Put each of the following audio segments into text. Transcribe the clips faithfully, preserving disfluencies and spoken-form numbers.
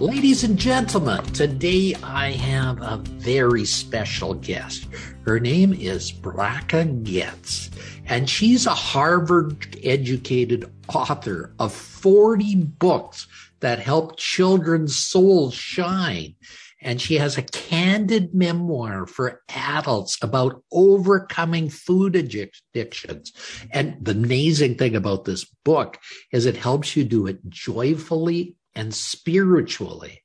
Ladies and gentlemen, today I have a very special guest. Her name is Bracha Goetz, and she's a Harvard-educated author of forty books that help children's souls shine. And she has a candid memoir for adults about overcoming food addictions. And the amazing thing about this book is it helps you do it joyfully and spiritually.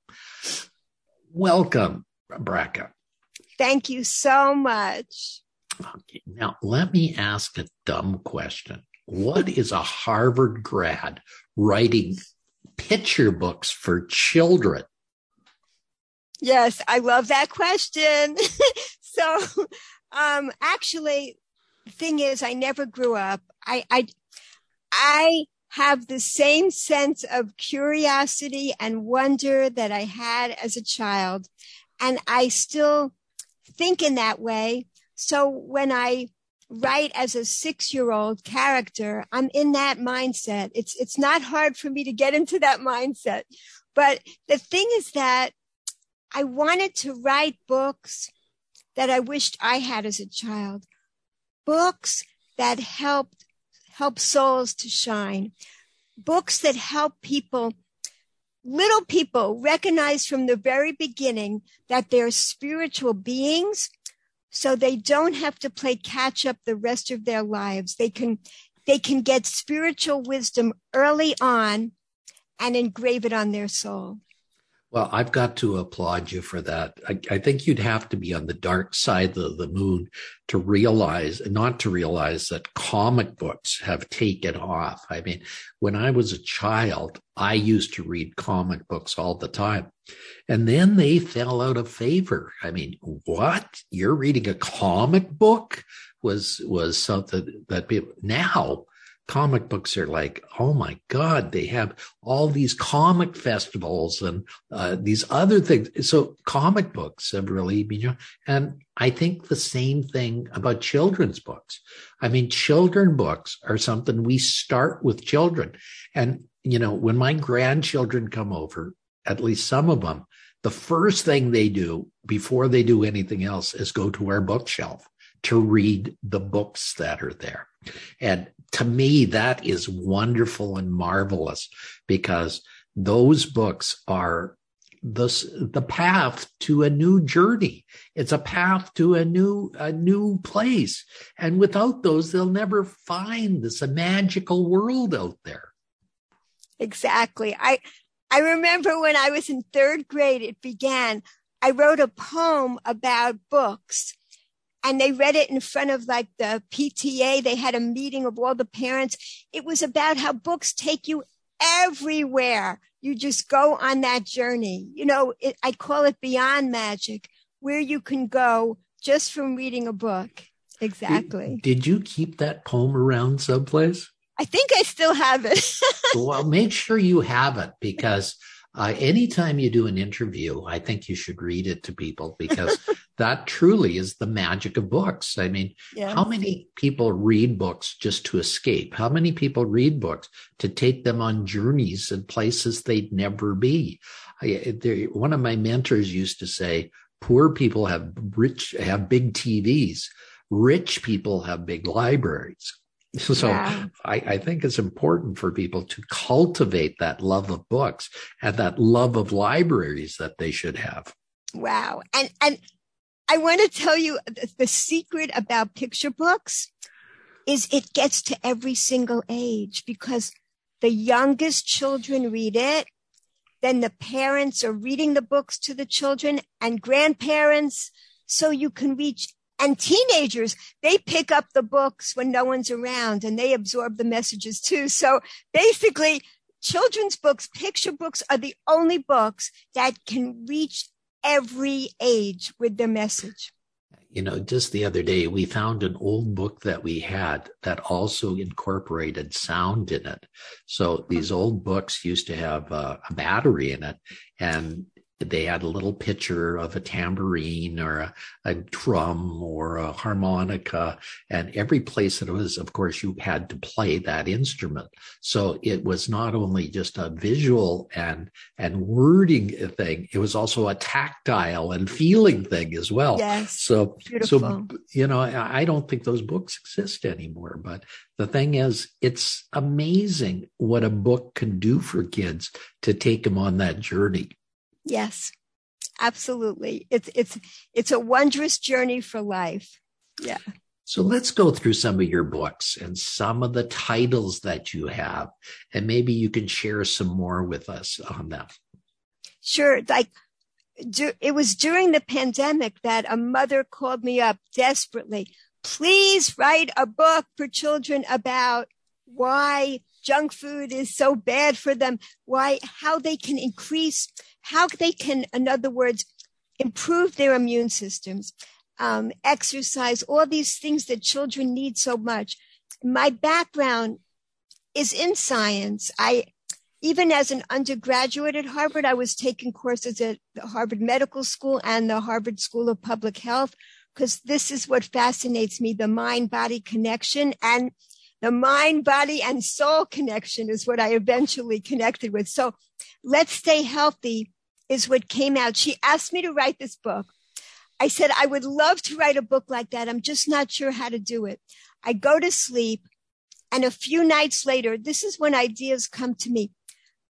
Welcome, Bracha. Thank you so much. Okay, now, let me ask a dumb question. What is a Harvard grad writing picture books for children? Yes, I love that question. So um, actually, the thing is, I never grew up. I, I, I have the same sense of curiosity and wonder that I had as a child. And I still think in that way. So when I write as a six-year-old character, I'm in that mindset. It's, it's not hard for me to get into that mindset. But the thing is that I wanted to write books that I wished I had as a child, books that helped help souls to shine, books that help people, little people, recognize from the very beginning that they're spiritual beings, so they don't have to play catch up the rest of their lives. They can, they can get spiritual wisdom early on and engrave it on their soul. Well, I've got to applaud you for that. I, I think you'd have to be on the dark side of the moon to realize, not to realize that comic books have taken off. I mean, when I was a child, I used to read comic books all the time, and then they fell out of favor. I mean, what? You're reading a comic book was, was something that people now. Comic books are like, oh my God, they have all these comic festivals and uh, these other things. So comic books have really been, you know, and I think the same thing about children's books. I mean, children books are something we start with children. And, you know, when my grandchildren come over, at least some of them, the first thing they do before they do anything else is go to our bookshelf to read the books that are there. And to me, that is wonderful and marvelous, because those books are the, the path to a new journey. It's a path to a new, a new place. And without those, they'll never find this magical world out there. Exactly. I, I remember when I was in third grade, it began, I wrote a poem about books. And they read it in front of like the P T A. They had a meeting of all the parents. It was about how books take you everywhere. You just go on that journey. You know, it, I call it beyond magic, where you can go just from reading a book. Exactly. Did, did you keep that poem around someplace? I think I still have it. Well, make sure you have it, because Uh, anytime you do an interview, I think you should read it to people, because that truly is the magic of books. I mean, yeah. How many people read books just to escape? How many people read books to take them on journeys and places they'd never be? I, there, one of my mentors used to say, poor people have rich, have big T Vs. Rich people have big libraries. So yeah. I, I think it's important for people to cultivate that love of books and that love of libraries that they should have. Wow. And and I want to tell you the secret about picture books is it gets to every single age, because the youngest children read it. Then the parents are reading the books to the children and grandparents. So you can reach. And teenagers, they pick up the books when no one's around, and they absorb the messages too. So basically, Children's books, picture books are the only books that can reach every age with the message. You know, just the other day, we found an old book that we had that also incorporated sound in it. So these old books used to have a, a battery in it, and they had a little picture of a tambourine or a, a drum or a harmonica, and every place that it was, of course, you had to play that instrument. So it was not only just a visual and and wording thing, it was also a tactile and feeling thing as well. Yes, so, beautiful. So, you know, I don't think those books exist anymore, but the thing is, it's amazing what a book can do for kids to take them on that journey. Yes, absolutely. It's it's it's a wondrous journey for life. Yeah. So let's go through some of your books and some of the titles that you have, and maybe you can share some more with us on them. Sure. Like, do, it was during the pandemic that a mother called me up desperately. Please write a book for children about why junk food is so bad for them, why, how they can increase, how they can, in other words, improve their immune systems, um, exercise, all these things that children need so much. My background is in science. I, even as an undergraduate at Harvard, I was taking courses at the Harvard Medical School and the Harvard School of Public Health, because this is what fascinates me, the mind-body connection, and the mind, body, and soul connection is what I eventually connected with. So Let's Stay Healthy is what came out. She asked me to write this book. I said, I would love to write a book like that. I'm just not sure how to do it. I go to sleep, and a few nights later, this is when ideas come to me.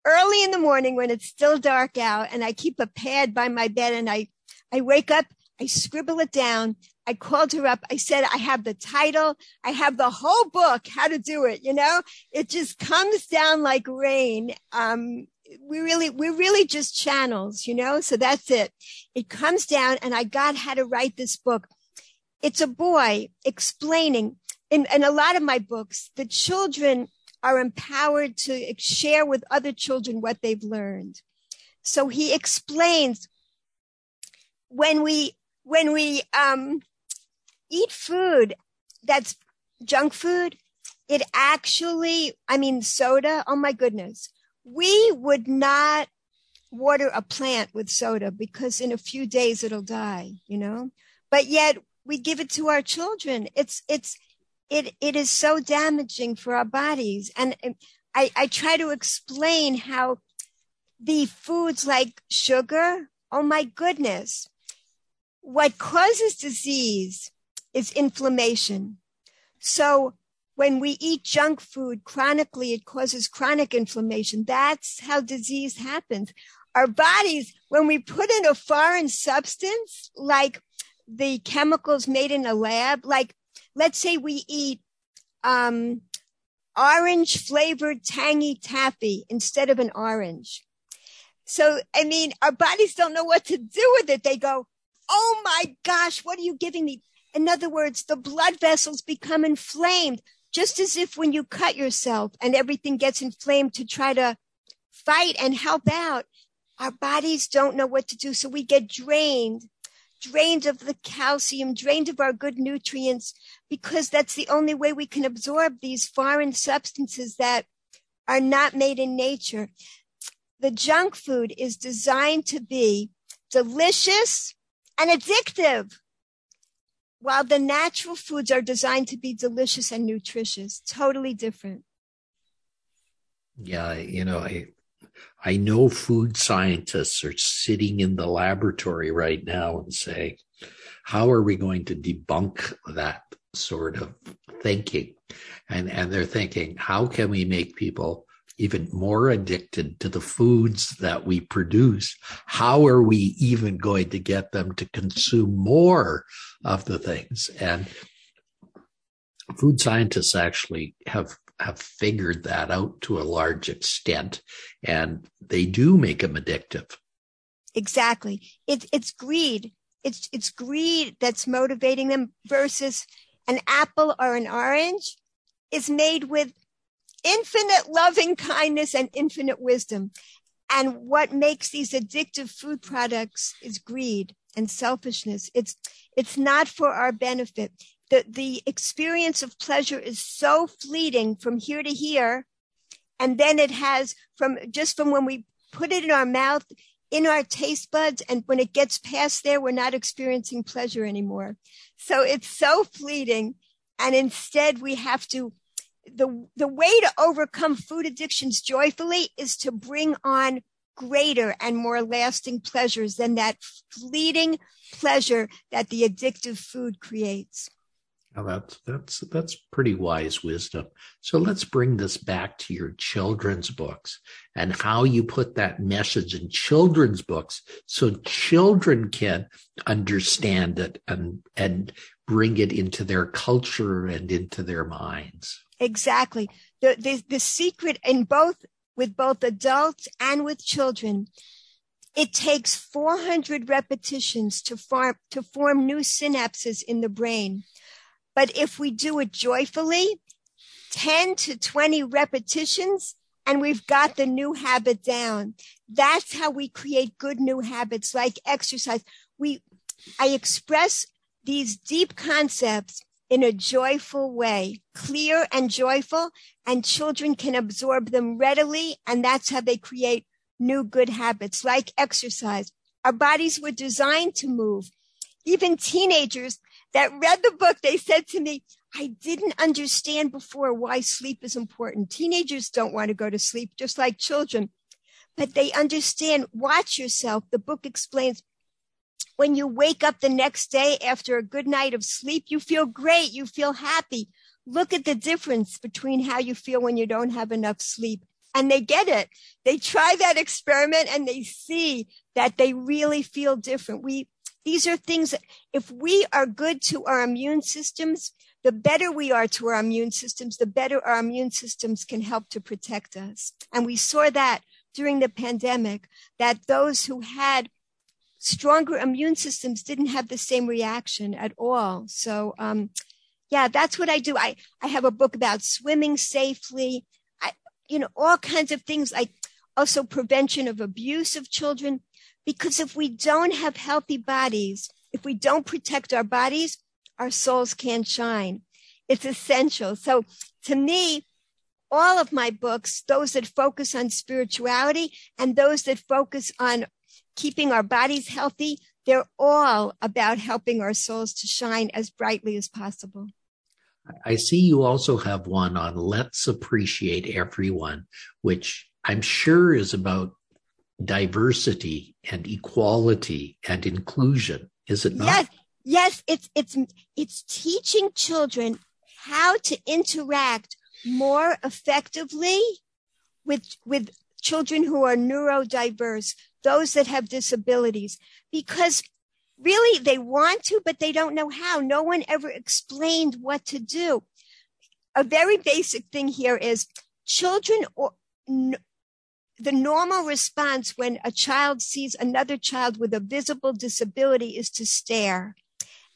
Early in the morning when it's still dark out, and I keep a pad by my bed, and I, I wake up, I scribble it down. I called her up. I said, I have the title. I have the whole book, how to do it. You know, it just comes down like rain. Um, we really, we're really just channels, you know, so that's it. It comes down, and I got how to write this book. It's a boy explaining in, in a lot of my books, the children are empowered to share with other children what they've learned. So he explains when we, when we, um, eat food that's junk food, it actually, I mean, soda, oh my goodness. We would not water a plant with soda because in a few days it'll die, you know, but yet we give it to our children. It's, it's, it, it is so damaging for our bodies. And, and I, I try to explain how the foods like sugar, oh my goodness, what causes disease is inflammation. So when we eat junk food chronically, it causes chronic inflammation. That's how disease happens. Our bodies, when we put in a foreign substance, like the chemicals made in a lab, like let's say we eat um, orange flavored tangy taffy instead of an orange. So, I mean, our bodies don't know what to do with it. They go, oh my gosh, what are you giving me? In other words, the blood vessels become inflamed, just as if when you cut yourself and everything gets inflamed to try to fight and help out, our bodies don't know what to do. So we get drained, drained of the calcium, drained of our good nutrients, because that's the only way we can absorb these foreign substances that are not made in nature. The junk food is designed to be delicious and addictive, while the natural foods are designed to be delicious and nutritious. Totally different. Yeah, you know, I I know food scientists are sitting in the laboratory right now and saying, how are we going to debunk that sort of thinking? And and they're thinking, how can we make people even more addicted to the foods that we produce? How are we even going to get them to consume more of the things? And food scientists actually have, have figured that out to a large extent, and they do make them addictive. Exactly. It, it's greed. It's, it's greed that's motivating them, versus an apple or an orange is made with infinite loving kindness and infinite wisdom. And what makes these addictive food products is greed and selfishness. It's it's not for our benefit. The, the experience of pleasure is so fleeting from here to here. And then it has from just from when we put it in our mouth, in our taste buds. And when it gets past there, we're not experiencing pleasure anymore. So it's so fleeting. And instead we have to, the, the way to overcome food addictions joyfully is to bring on greater and more lasting pleasures than that fleeting pleasure that the addictive food creates. Now that's, that's, that's pretty wise wisdom. So let's bring this back to your children's books and how you put that message in children's books so children can understand it and, and bring it into their culture and into their minds. Exactly. The, the, the secret in both, with both adults and with children, it takes four hundred repetitions to form, to form new synapses in the brain. But if we do it joyfully, ten to twenty repetitions, and we've got the new habit down. That's how we create good new habits, like exercise. We, I express these deep concepts in a joyful way, clear and joyful, and children can absorb them readily. And that's how they create new good habits, like exercise. Our bodies were designed to move. Even teenagers that read the book, they said to me, I didn't understand before why sleep is important. Teenagers don't want to go to sleep, just like children, but they understand. Watch yourself. The book explains when you wake up the next day after a good night of sleep, you feel great. You feel happy. Look at the difference between how you feel when you don't have enough sleep. And they get it. They try that experiment and they see that they really feel different. We These are things that if we are good to our immune systems, the better we are to our immune systems, the better our immune systems can help to protect us. And we saw that during the pandemic, that those who had stronger immune systems didn't have the same reaction at all. So, um, yeah, that's what I do. I, I have a book about swimming safely, I, you know, all kinds of things, like also prevention of abuse of children. Because if we don't have healthy bodies, if we don't protect our bodies, our souls can't shine. It's essential. So to me, all of my books, those that focus on spirituality and those that focus on keeping our bodies healthy, they're all about helping our souls to shine as brightly as possible. I see you also have one on Let's Appreciate Everyone, which I'm sure is about diversity and equality and inclusion, is it not? Yes, yes, it's it's it's teaching children how to interact more effectively with with children who are neurodiverse, those that have disabilities, because really they want to, but they don't know how. No one ever explained what to do. A very basic thing here is children or no, the normal response when a child sees another child with a visible disability is to stare.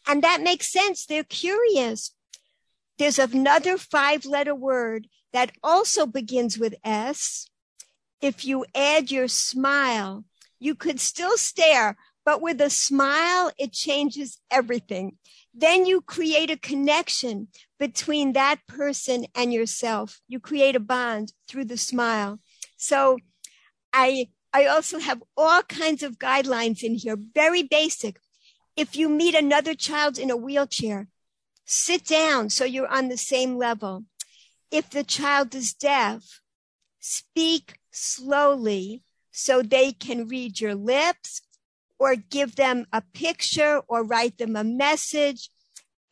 And that makes sense. They're curious. There's another five-letter word that also begins with S. If you add your smile, you could still stare, but with a smile, it changes everything. Then you create a connection between that person and yourself. You create a bond through the smile. So I, I also have all kinds of guidelines in here, very basic. If you meet another child in a wheelchair, sit down so you're on the same level. If the child is deaf, speak slowly so they can read your lips, or give them a picture or write them a message.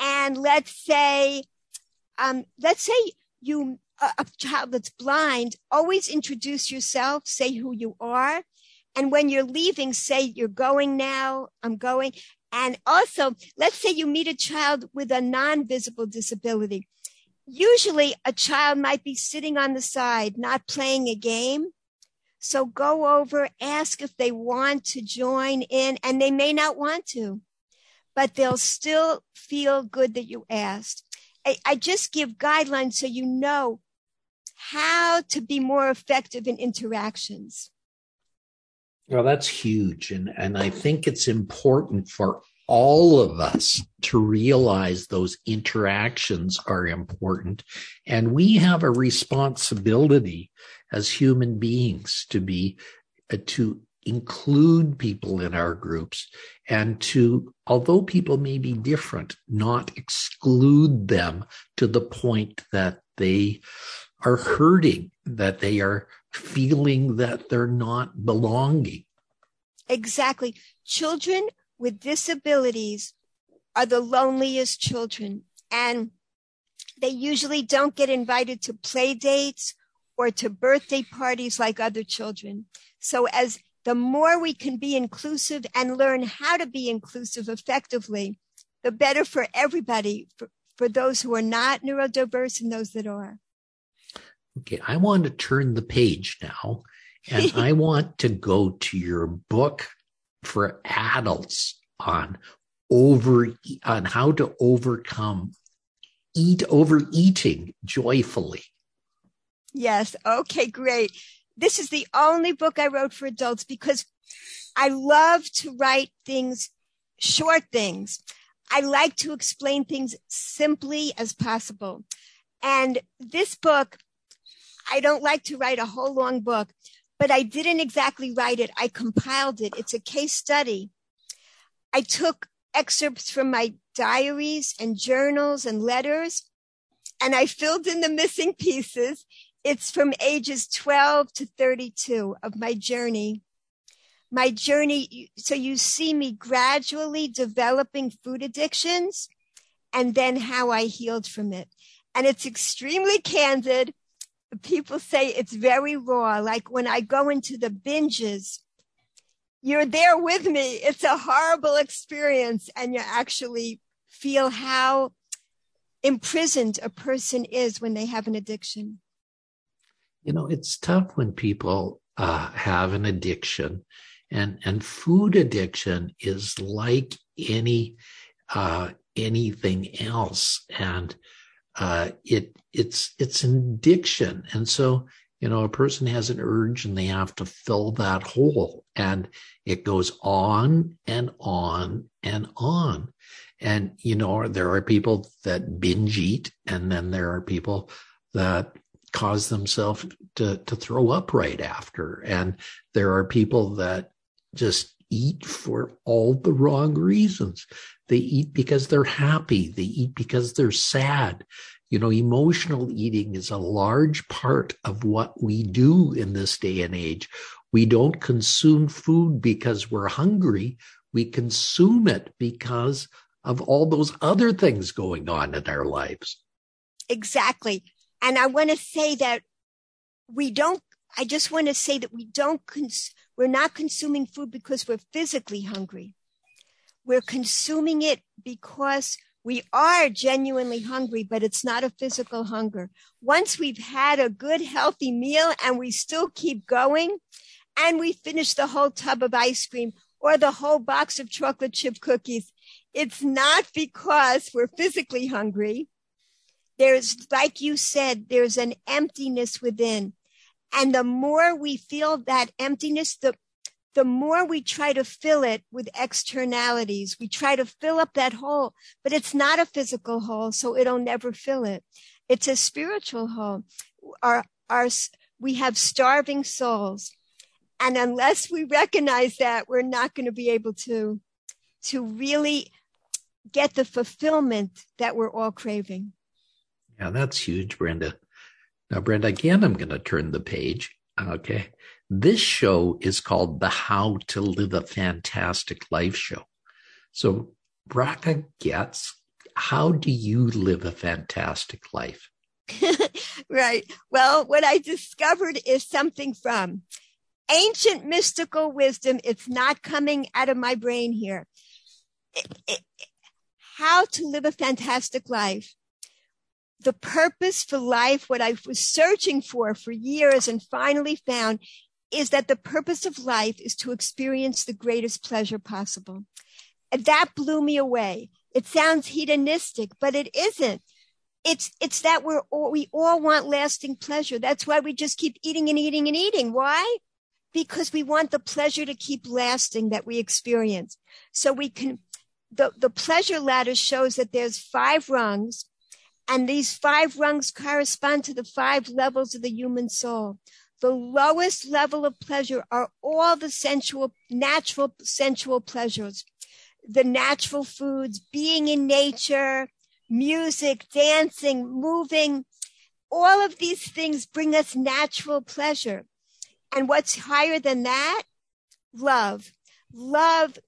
And let's say, um, let's say you a child that's blind, always introduce yourself, say who you are. And when you're leaving, say you're going now, I'm going. And also, let's say you meet a child with a non-visible disability. Usually a child might be sitting on the side, not playing a game. So go over, ask if they want to join in, and they may not want to, but they'll still feel good that you asked. I, I just give guidelines so you know how to be more effective in interactions. Well, that's huge. And, and I think it's important for all of us to realize those interactions are important. And we have a responsibility as human beings to be, uh, to include people in our groups and to, although people may be different, not exclude them to the point that they are hurting, that they are feeling that they're not belonging. Exactly. Children with disabilities are the loneliest children, and they usually don't get invited to play dates or to birthday parties like other children. So as the more we can be inclusive and learn how to be inclusive effectively, the better for everybody, for, for those who are not neurodiverse and those that are. Okay, I want to turn the page now, and I want to go to your book for adults on over on how to overcome eat overeating joyfully. Yes. Okay, great. This is the only book I wrote for adults because I love to write things, short things. I like to explain things simply as possible. And this book, I don't like to write a whole long book, but I didn't exactly write it. I compiled it. It's a case study. I took excerpts from my diaries and journals and letters, and I filled in the missing pieces. It's from ages twelve to thirty-two of my journey. My journey, so you see me gradually developing food addictions and then how I healed from it. And it's extremely candid. People say it's very raw. Like when I go into the binges, you're there with me. It's a horrible experience. And you actually feel how imprisoned a person is when they have an addiction. You know, it's tough when people uh, have an addiction, and, and food addiction is like any uh, anything else, and uh, it it's it's an addiction, and so you know a person has an urge and they have to fill that hole, and it goes on and on and on, and you know there are people that binge eat, and then there are people that cause themselves to, to throw up right after. And there are people that just eat for all the wrong reasons. They eat because they're happy. They eat because they're sad. You know, emotional eating is a large part of what we do in this day and age. We don't consume food because we're hungry. We consume it because of all those other things going on in our lives. Exactly. And I want to say that we don't, I just want to say that we don't, cons- we're not consuming food because we're physically hungry. We're consuming it because we are genuinely hungry, but it's not a physical hunger. Once we've had a good, healthy meal and we still keep going and we finish the whole tub of ice cream or the whole box of chocolate chip cookies, it's not because we're physically hungry. There's, like you said, there's an emptiness within. And the more we feel that emptiness, the, the more we try to fill it with externalities. We try to fill up that hole, but it's not a physical hole, so it'll never fill it. It's a spiritual hole. Our, our, we have starving souls. And unless we recognize that, we're not going to be able to, to really get the fulfillment that we're all craving. Yeah, that's huge, Brenda. Now, Brenda, again, I'm going to turn the page. Okay. This show is called the How to Live a Fantastic Life Show. So, Bracha Goetz, how do you live a fantastic life? Right. Well, what I discovered is something from ancient mystical wisdom. It's not coming out of my brain here. It, it, how to live a fantastic life. The purpose for life, what I was searching for for years and finally found, is that the purpose of life is to experience the greatest pleasure possible. And that blew me away. It sounds hedonistic, but it isn't. It's it's that we're all, we all want lasting pleasure. That's why we just keep eating and eating and eating. Why? Because we want the pleasure to keep lasting that we experience. So we can, the, the pleasure ladder shows that there's five rungs, and these five rungs correspond to the five levels of the human soul. The lowest level of pleasure are all the sensual, natural sensual pleasures, the natural foods, being in nature, music, dancing, moving. All of these things bring us natural pleasure. And what's higher than that? Love. Love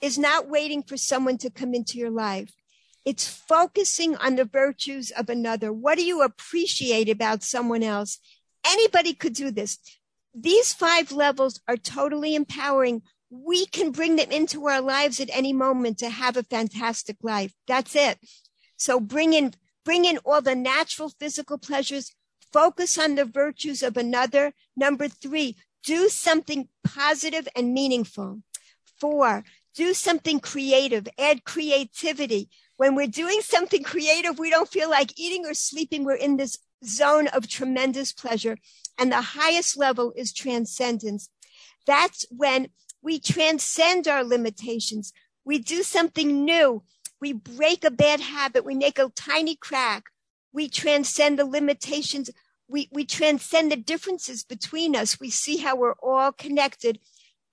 is not waiting for someone to come into your life. It's focusing on the virtues of another. What do you appreciate about someone else? Anybody could do this. These five levels are totally empowering. We can bring them into our lives at any moment to have a fantastic life. That's it. So bring in, bring in all the natural physical pleasures. Focus on the virtues of another. Number three, do something positive and meaningful. Four, do something creative. Add creativity. When we're doing something creative, we don't feel like eating or sleeping. We're in this zone of tremendous pleasure. And the highest level is transcendence. That's when we transcend our limitations. We do something new. We break a bad habit. We make a tiny crack. We transcend the limitations. We, we transcend the differences between us. We see how we're all connected,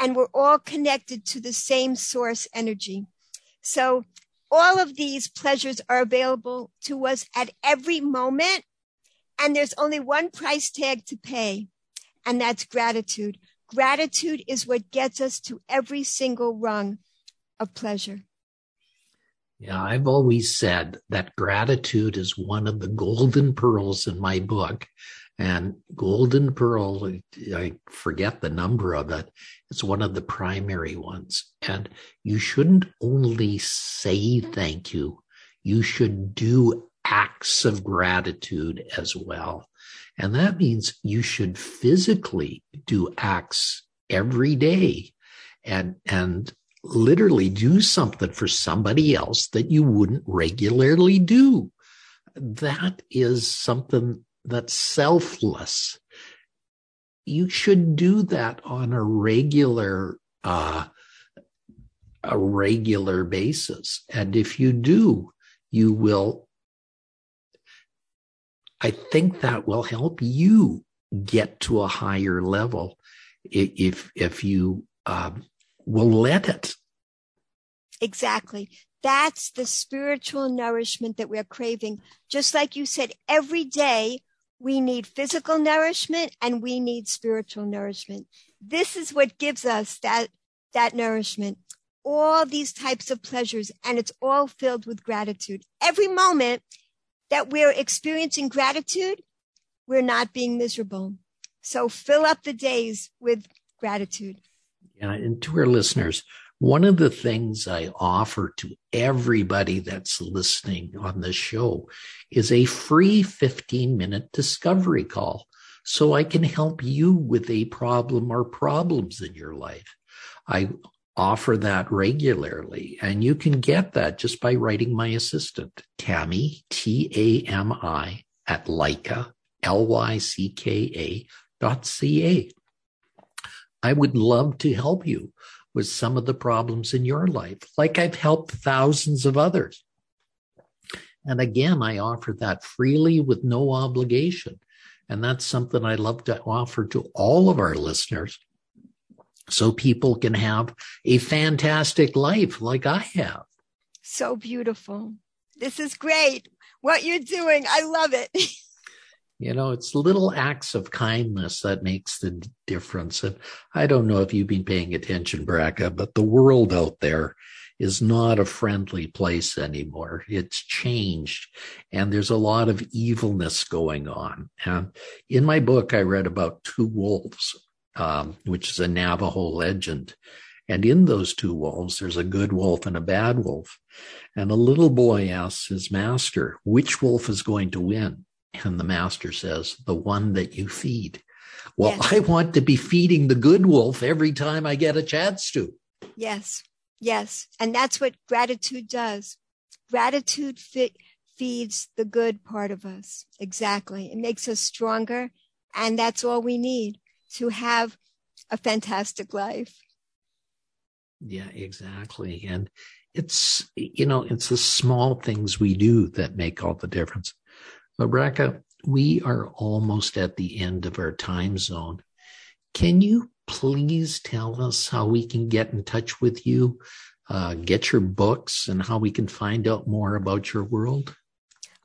and we're all connected to the same source energy. So all of these pleasures are available to us at every moment. And there's only one price tag to pay, and that's gratitude. Gratitude is what gets us to every single rung of pleasure. Yeah, I've always said that gratitude is one of the golden pearls in my book. And golden pearl, I forget the number of it, it's one of the primary ones. And you shouldn't only say thank you, you should do acts of gratitude as well. And that means you should physically do acts every day and, and, literally do something for somebody else that you wouldn't regularly do. That is something that's selfless. You should do that on a regular, uh, a regular basis. And if you do, you will, I think that will help you get to a higher level if, if you, um, will let it. Exactly. That's the spiritual nourishment that we're craving. Just like you said, every day we need physical nourishment and we need spiritual nourishment. This is what gives us that, that nourishment, all these types of pleasures, and it's all filled with gratitude. Every moment that we're experiencing gratitude, we're not being miserable. So fill up the days with gratitude. And to our listeners, one of the things I offer to everybody that's listening on the show is a free fifteen-minute discovery call, so I can help you with a problem or problems in your life. I offer that regularly, and you can get that just by writing my assistant, Tammy, T A M I, at Lycka, L Y C K A dot C A. I would love to help you with some of the problems in your life, like I've helped thousands of others. And again, I offer that freely with no obligation. And that's something I love to offer to all of our listeners, so people can have a fantastic life like I have. So beautiful. This is great. What you're doing, I love it. You know, it's little acts of kindness that makes the difference. And I don't know if you've been paying attention, Bracha, but the world out there is not a friendly place anymore. It's changed, and there's a lot of evilness going on. And in my book, I read about two wolves, um, which is a Navajo legend. And in those two wolves, there's a good wolf and a bad wolf. And a little boy asks his master, which wolf is going to win? And the master says, the one that you feed. Well, yes. I want to be feeding the good wolf every time I get a chance to. Yes, yes. And that's what gratitude does. Gratitude fe- feeds the good part of us. Exactly. It makes us stronger. And that's all we need to have a fantastic life. Yeah, exactly. And it's, you know, it's the small things we do that make all the difference. But Bracha, we are almost at the end of our time zone. Can you please tell us how we can get in touch with you, uh, get your books, and how we can find out more about your world?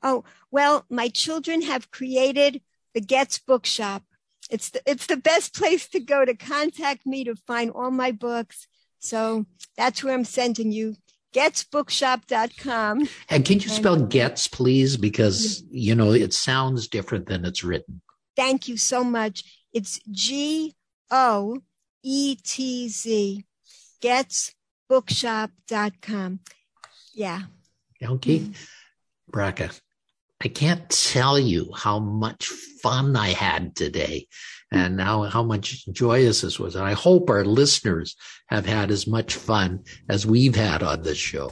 Oh, well, my children have created the Goetz Bookshop. It's the, it's the best place to go to contact me to find all my books. So that's where I'm sending you, Goetz bookshop dot com. And can you spell Goetz, please? Because, you know, it sounds different than it's written. Thank you so much. It's G O E T Z, Goetz bookshop dot com. Yeah. Okay. Bracha, I can't tell you how much fun I had today and now how much joyous this was. And I hope our listeners have had as much fun as we've had on this show.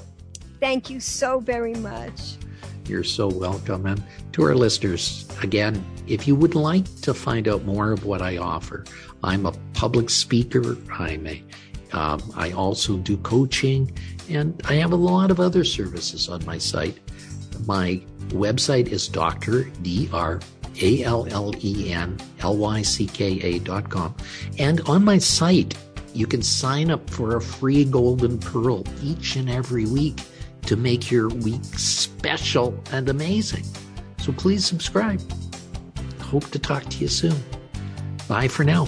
Thank you so very much. You're so welcome. And to our listeners, again, if you would like to find out more of what I offer, I'm a public speaker. I'm a um, I also do coaching, and I have a lot of other services on my site. My website is Doctor D R A L L E N L Y C K A dot com. And on my site, you can sign up for a free golden pearl each and every week to make your week special and amazing. So please subscribe. Hope to talk to you soon. Bye for now.